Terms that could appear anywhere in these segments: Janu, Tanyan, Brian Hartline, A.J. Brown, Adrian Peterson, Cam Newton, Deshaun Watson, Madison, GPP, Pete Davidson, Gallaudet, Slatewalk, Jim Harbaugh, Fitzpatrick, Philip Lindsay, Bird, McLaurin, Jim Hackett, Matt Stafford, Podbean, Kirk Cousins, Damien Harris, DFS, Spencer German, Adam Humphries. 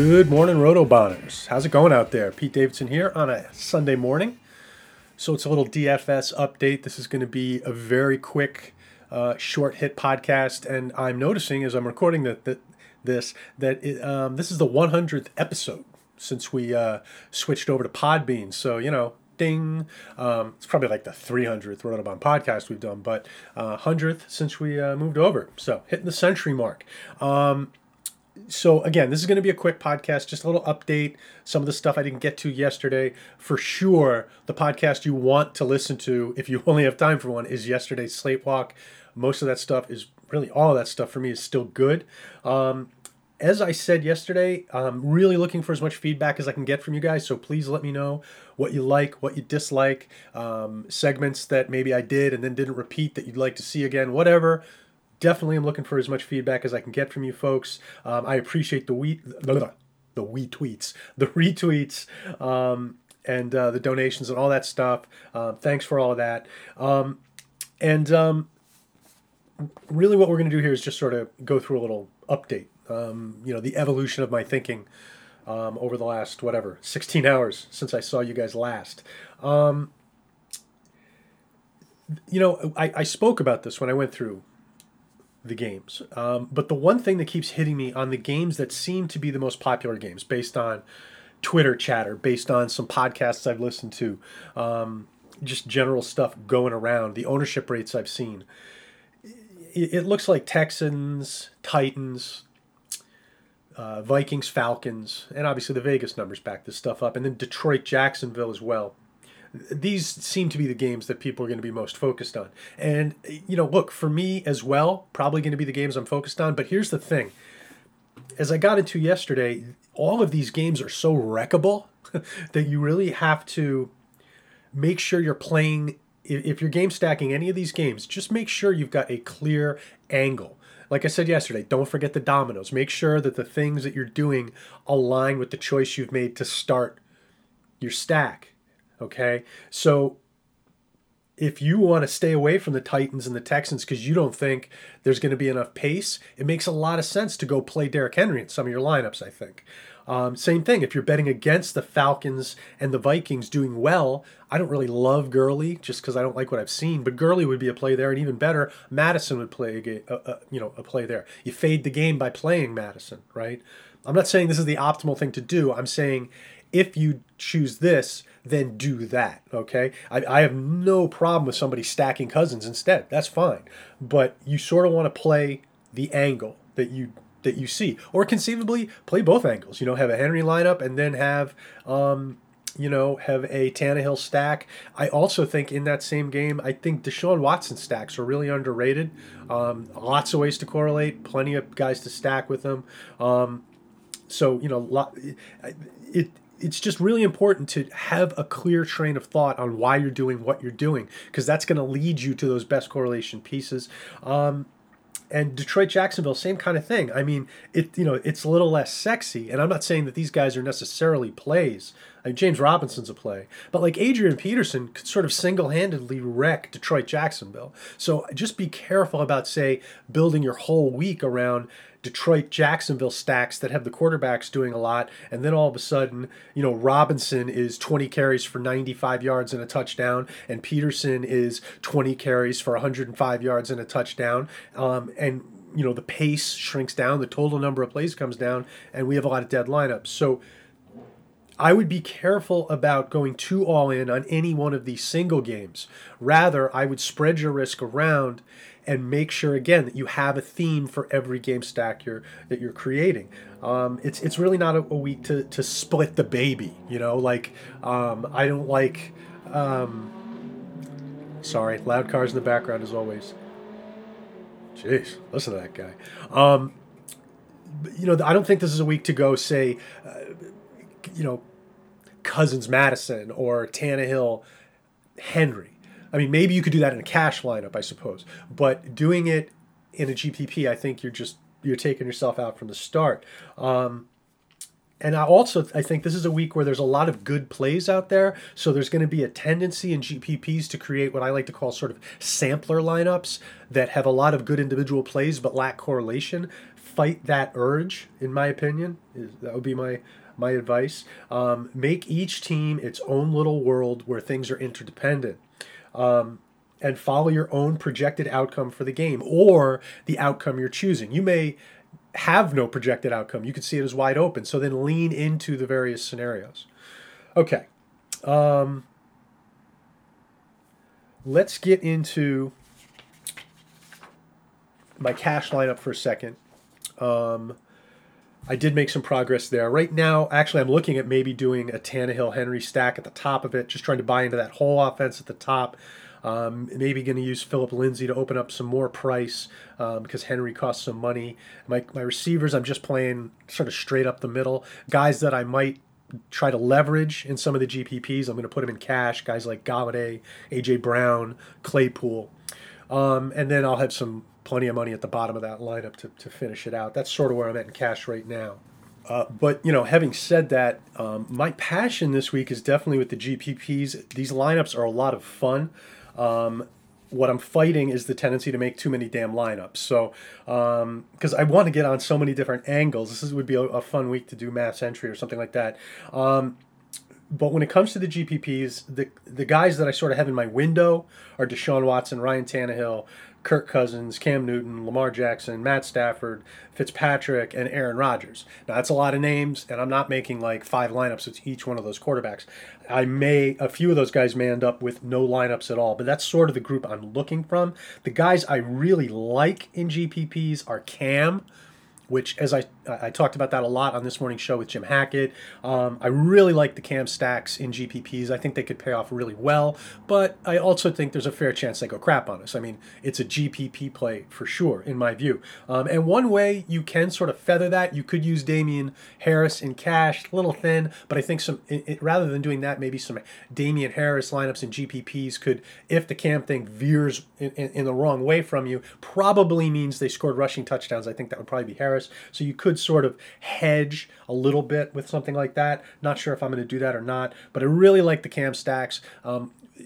Good morning, Rotobonders. How's it going out there? Pete Davidson here on a Sunday morning. So it's a little DFS update. This is going to be a very quick, short hit podcast. And I'm noticing as I'm recording this is the 100th episode since we switched over to Podbean. So, you know, ding. It's probably like the 300th Rotobond podcast we've done, but 100th since we moved over. So hitting the century mark. So again, this is going to be a quick podcast, just a little update, some of the stuff I didn't get to yesterday. For sure, the podcast you want to listen to, if you only have time for one, is yesterday's Slatewalk. Most of that stuff is, really all of that stuff for me is still good. As I said yesterday, I'm really looking for as much feedback as I can get from you guys, so please let me know what you like, what you dislike, segments that maybe I did and then didn't repeat that you'd like to see again, whatever. Definitely, I'm looking for as much feedback as I can get from you folks. I appreciate the retweets, and the donations and all that stuff. Thanks for all of that. Really what we're going to do here is just sort of go through a little update, the evolution of my thinking over the last, 16 hours since I saw you guys last. I spoke about this when I went through the games. But the one thing that keeps hitting me on the games that seem to be the most popular games based on Twitter chatter, based on some podcasts I've listened to, just general stuff going around, the ownership rates I've seen. It looks like Texans, Titans, Vikings, Falcons, and obviously the Vegas numbers back this stuff up, and then Detroit, Jacksonville as well. These seem to be the games that people are going to be most focused on. And, look, for me as well, probably going to be the games I'm focused on. But here's the thing. As I got into yesterday, all of these games are so wreckable that you really have to make sure you're playing. If you're game stacking any of these games, just make sure you've got a clear angle. Like I said yesterday, don't forget the dominoes. Make sure that the things that you're doing align with the choice you've made to start your stack. Okay, so if you want to stay away from the Titans and the Texans because you don't think there's going to be enough pace, it makes a lot of sense to go play Derrick Henry in some of your lineups, I think. Same thing, if you're betting against the Falcons and the Vikings doing well, I don't really love Gurley just because I don't like what I've seen, but Gurley would be a play there, and even better, Madison would play a play there. You fade the game by playing Madison, right? I'm not saying this is the optimal thing to do. I'm saying if you choose this, then do that, okay? I have no problem with somebody stacking Cousins instead. That's fine. But you sort of want to play the angle that you see. Or conceivably, play both angles. Have a Henry lineup and then have a Tannehill stack. I also think in that same game, I think Deshaun Watson stacks are really underrated. Lots of ways to correlate. Plenty of guys to stack with them. It's just really important to have a clear train of thought on why you're doing what you're doing, because that's going to lead you to those best correlation pieces. And Detroit, Jacksonville, same kind of thing. I mean, it's a little less sexy, and I'm not saying that these guys are necessarily plays. I mean, James Robinson's a play, but like Adrian Peterson could sort of single-handedly wreck Detroit, Jacksonville. So just be careful about, say, building your whole week around Detroit, Jacksonville stacks that have the quarterbacks doing a lot, and then all of a sudden, Robinson is 20 carries for 95 yards and a touchdown, and Peterson is 20 carries for 105 yards and a touchdown, and the pace shrinks down, the total number of plays comes down, and we have a lot of dead lineups. So I would be careful about going too all in on any one of these single games. Rather, I would spread your risk around and make sure, again, that you have a theme for every game stack that you're creating. It's really not a week to split the baby, I don't like... sorry, loud cars in the background as always. Jeez, listen to that guy. I don't think this is a week to go, say... Cousins, Madison, or Tannehill, Henry. I mean, maybe you could do that in a cash lineup, I suppose. But doing it in a GPP, I think you're taking yourself out from the start. I think this is a week where there's a lot of good plays out there. So there's going to be a tendency in GPPs to create what I like to call sort of sampler lineups that have a lot of good individual plays but lack correlation. fight that urge, in my opinion. That would be my advice. Make each team its own little world where things are interdependent. And follow your own projected outcome for the game or the outcome you're choosing. You may have no projected outcome. You could see it as wide open. So then lean into the various scenarios. Okay. Let's get into my cash lineup for a second. I did make some progress there. Right now, actually, I'm looking at maybe doing a Tannehill-Henry stack at the top of it, just trying to buy into that whole offense at the top. Maybe going to use Philip Lindsay to open up some more price because Henry costs some money. My receivers, I'm just playing sort of straight up the middle. Guys that I might try to leverage in some of the GPPs, I'm going to put them in cash. Guys like Gallaudet, A.J. Brown, Claypool. And then I'll have some plenty of money at the bottom of that lineup to finish it out. That's sort of where I'm at in cash right now. But, you know, having said that, my passion this week is definitely with the GPPs. These lineups are a lot of fun. What I'm fighting is the tendency to make too many damn lineups. So, because I want to get on so many different angles. Would be a fun week to do mass entry or something like that. But when it comes to the GPPs, the guys that I sort of have in my window are Deshaun Watson, Ryan Tannehill, Kirk Cousins, Cam Newton, Lamar Jackson, Matt Stafford, Fitzpatrick, and Aaron Rodgers. Now, that's a lot of names, and I'm not making like five lineups with each one of those quarterbacks. A few of those guys may end up with no lineups at all, but that's sort of the group I'm looking from. The guys I really like in GPPs are Cam, which, as I talked about that a lot on this morning's show with Jim Hackett. I really like the Cam stacks in GPPs. I think they could pay off really well, but I also think there's a fair chance they go crap on us. I mean, it's a GPP play for sure, in my view. And one way you can sort of feather that, you could use Damien Harris in cash, a little thin, but I think rather than doing that, maybe some Damien Harris lineups in GPPs could, if the Cam thing veers in the wrong way from you, probably means they scored rushing touchdowns. I think that would probably be Harris. So you could sort of hedge a little bit with something like that. Not sure if I'm going to do that or not, but I really like the Cam stacks,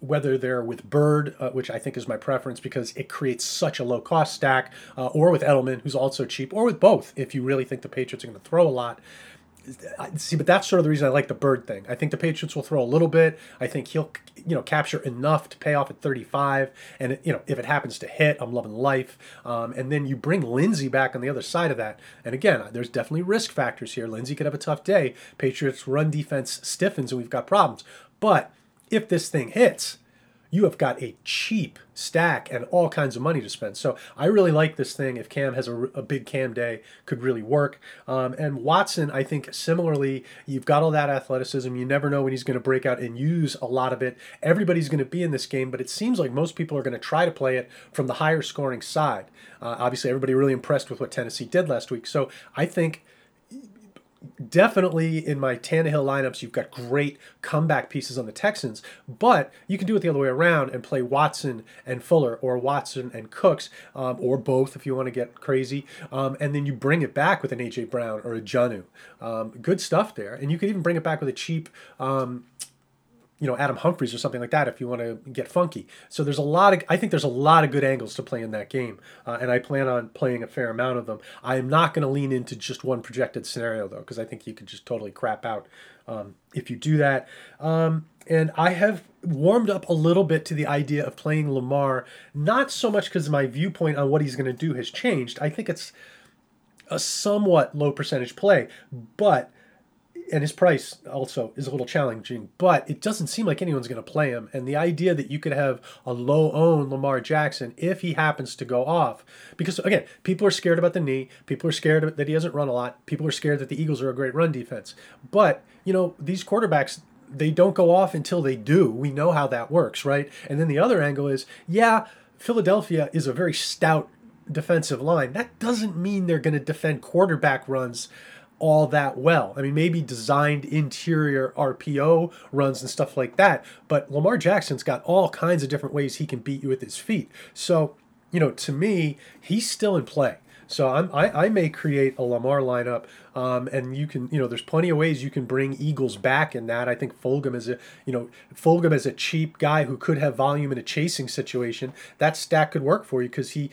whether they're with Bird, which I think is my preference because it creates such a low-cost stack, or with Edelman, who's also cheap, or with both if you really think the Patriots are going to throw a lot. See, but that's sort of the reason I like the Bird thing. I think the Patriots will throw a little bit. I think he'll, capture enough to pay off at 35. And, if it happens to hit, I'm loving life. And then you bring Lindsay back on the other side of that. And again, there's definitely risk factors here. Lindsay could have a tough day. Patriots run defense stiffens and we've got problems. But if this thing hits, you have got a cheap stack and all kinds of money to spend. So I really like this thing. If Cam has a big Cam day, could really work. And Watson, I think similarly, you've got all that athleticism. You never know when he's going to break out and use a lot of it. Everybody's going to be in this game, but it seems like most people are going to try to play it from the higher scoring side. Obviously, everybody really impressed with what Tennessee did last week. So I think definitely in my Tannehill lineups, you've got great comeback pieces on the Texans, but you can do it the other way around and play Watson and Fuller or Watson and Cooks, or both if you want to get crazy. And then you bring it back with an A.J. Brown or a Janu. Good stuff there. And you could even bring it back with a cheap, Adam Humphries or something like that if you want to get funky. So I think there's a lot of good angles to play in that game, and I plan on playing a fair amount of them. I am not going to lean into just one projected scenario, though, because I think you could just totally crap out if you do that. And I have warmed up a little bit to the idea of playing Lamar, not so much because my viewpoint on what he's going to do has changed. I think it's a somewhat low percentage play, and his price also is a little challenging, but it doesn't seem like anyone's going to play him. And the idea that you could have a low-owned Lamar Jackson if he happens to go off, because, again, people are scared about the knee. People are scared that he doesn't run a lot. People are scared that the Eagles are a great run defense. But, these quarterbacks, they don't go off until they do. We know how that works, right? And then the other angle is, Philadelphia is a very stout defensive line. That doesn't mean they're going to defend quarterback runs all that well. I mean, maybe designed interior RPO runs and stuff like that, but Lamar Jackson's got all kinds of different ways he can beat you with his feet. So, to me, he's still in play. So I may create a Lamar lineup, and you can, you know, there's plenty of ways you can bring Eagles back in that. I think Fulgham is a, you know, Fulgham is a cheap guy who could have volume in a chasing situation. That stack could work for you because he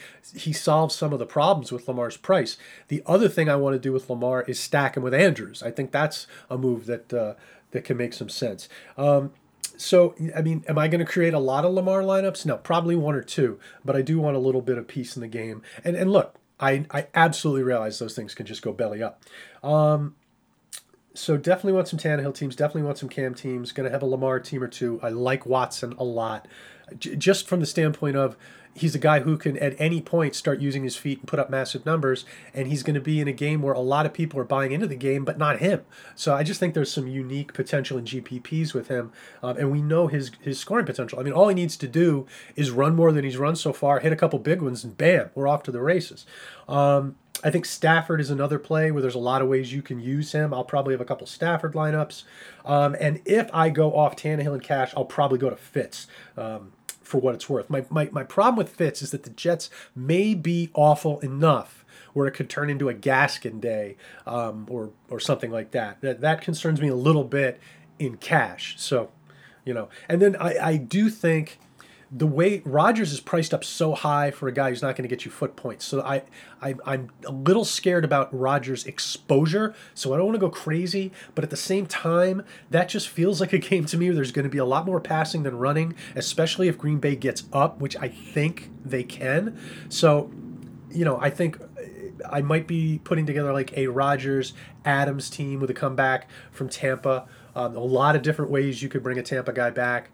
solves some of the problems with Lamar's price. The other thing I want to do with Lamar is stack him with Andrews. I think that's a move that that can make some sense. So, I mean, am I going to create a lot of Lamar lineups? No, probably one or two, but I do want a little bit of peace in the game. And look, I absolutely realize those things can just go belly up. So definitely want some Tannehill teams, definitely want some Cam teams, going to have a Lamar team or two. I like Watson a lot. Just from the standpoint of he's a guy who can at any point start using his feet and put up massive numbers, and he's going to be in a game where a lot of people are buying into the game, but not him. So I just think there's some unique potential in GPPs with him, and we know his scoring potential. I mean, all he needs to do is run more than he's run so far, hit a couple big ones, and bam, we're off to the races. I think Stafford is another play where there's a lot of ways you can use him. I'll probably have a couple Stafford lineups. And if I go off Tannehill and cash, I'll probably go to Fitz for what it's worth. My problem with Fitz is that the Jets may be awful enough where it could turn into a Gaskin day or something like that. That concerns me a little bit in cash. So, you know. And then I do think the way Rodgers is priced up so high for a guy who's not going to get you foot points. So I'm a little scared about Rodgers' exposure, so I don't want to go crazy. But at the same time, that just feels like a game to me where there's going to be a lot more passing than running, especially if Green Bay gets up, which I think they can. So, you know, I think I might be putting together like a Rodgers-Adams team with a comeback from Tampa. A lot of different ways you could bring a Tampa guy back.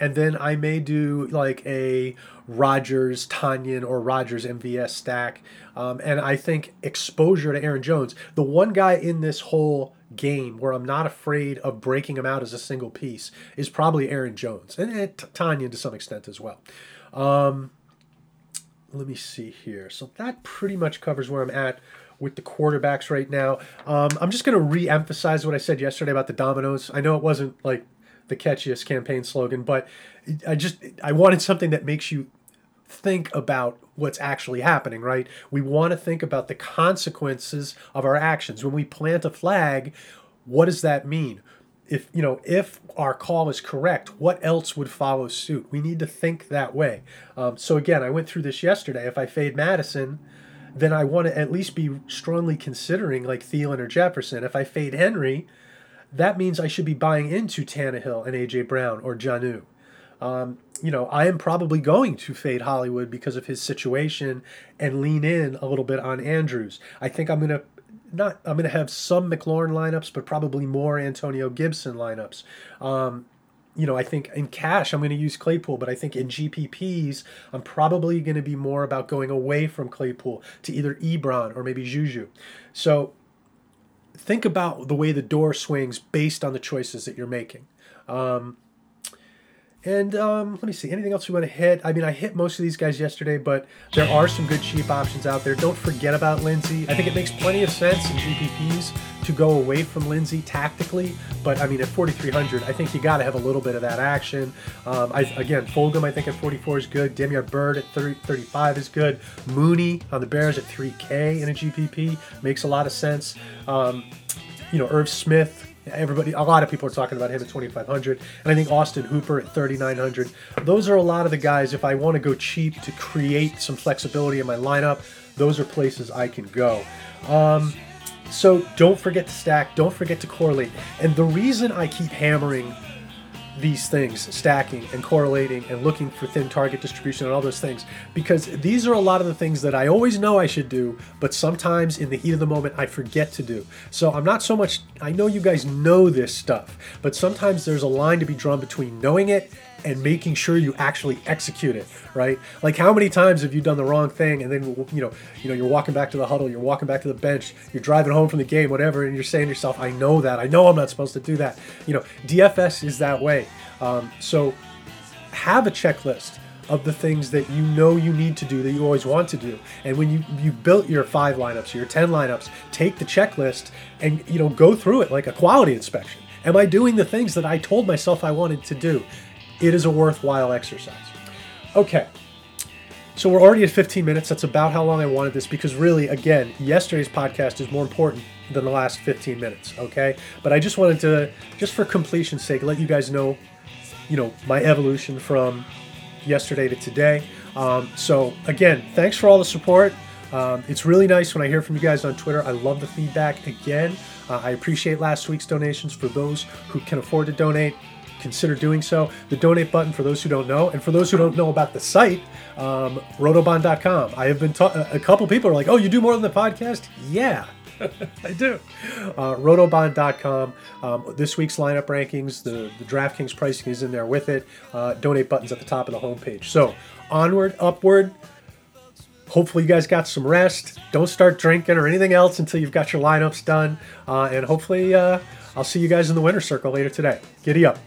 And then I may do like a Rodgers, Tanyan, or Rodgers MVS stack. And I think exposure to Aaron Jones, the one guy in this whole game where I'm not afraid of breaking him out as a single piece, is probably Aaron Jones. And Tanyan to some extent as well. Let me see here. So that pretty much covers where I'm at with the quarterbacks right now. I'm just going to re-emphasize what I said yesterday about the dominoes. I know it wasn't like the catchiest campaign slogan, but I wanted something that makes you think about what's actually happening, right? We want to think about the consequences of our actions. When we plant a flag, what does that mean? If our call is correct, what else would follow suit? We need to think that way. So again, I went through this yesterday. If I fade Madison, then I want to at least be strongly considering like Thielen or Jefferson. If I fade Henry, that means I should be buying into Tannehill and A.J. Brown or Janu. I am probably going to fade Hollywood because of his situation and lean in a little bit on Andrews. I think I'm going to have some McLaurin lineups, but probably more Antonio Gibson lineups. I think in cash, I'm going to use Claypool, but I think in GPPs, I'm probably going to be more about going away from Claypool to either Ebron or maybe Juju. So think about the way the door swings based on the choices that you're making. Let me see. Anything else we want to hit? I mean, I hit most of these guys yesterday, but there are some good cheap options out there. Don't forget about Lindsay. I think it makes plenty of sense in GPPs to go away from Lindsay tactically, but I mean, at 4,300, I think you got to have a little bit of that action. Fulgham, I think at 44 is good. Damien Bird at 35 is good. Mooney on the Bears at 3K in a GPP makes a lot of sense. Irv Smith. A lot of people are talking about him at 2,500, and I think Austin Hooper at 3,900. Those are a lot of the guys, if I want to go cheap to create some flexibility in my lineup, those are places I can go. So don't forget to stack, don't forget to correlate. And the reason I keep hammering these things, stacking and correlating and looking for thin target distribution and all those things, because these are a lot of the things that I always know I should do, but sometimes in the heat of the moment I forget to do. So I'm not so much, I know you guys know this stuff, but sometimes there's a line to be drawn between knowing it and making sure you actually execute it, right? Like, how many times have you done the wrong thing, and then you're walking back to the huddle, you're walking back to the bench, you're driving home from the game, whatever, and you're saying to yourself, I know I'm not supposed to do that. DFS is that way. So have a checklist of the things that you know you need to do, that you always want to do. And when you built your 5 lineups, your 10 lineups, take the checklist and go through it like a quality inspection. Am I doing the things that I told myself I wanted to do? It is a worthwhile exercise. Okay, So we're already at 15 minutes. That's about how long I wanted this because really, again, yesterday's podcast is more important than the last 15 minutes, okay? But I just wanted to, just for completion's sake, let you guys know, you know, my evolution from yesterday to today. So again, thanks for all the support. It's really nice when I hear from you guys on Twitter. I love the feedback. Again, I appreciate last week's donations. For those who can afford to donate, consider doing so. The donate button, for those who don't know, and for those who don't know about the site, Rotobond.com. I have been a couple people are like, oh, you do more than the podcast? Yeah, I do. Rotobond.com. This week's lineup rankings, the DraftKings pricing is in there with it. Donate button's at the top of the homepage. So onward, upward. Hopefully you guys got some rest. Don't start drinking or anything else until you've got your lineups done. And hopefully I'll see you guys in the winner's circle later today. Giddy up.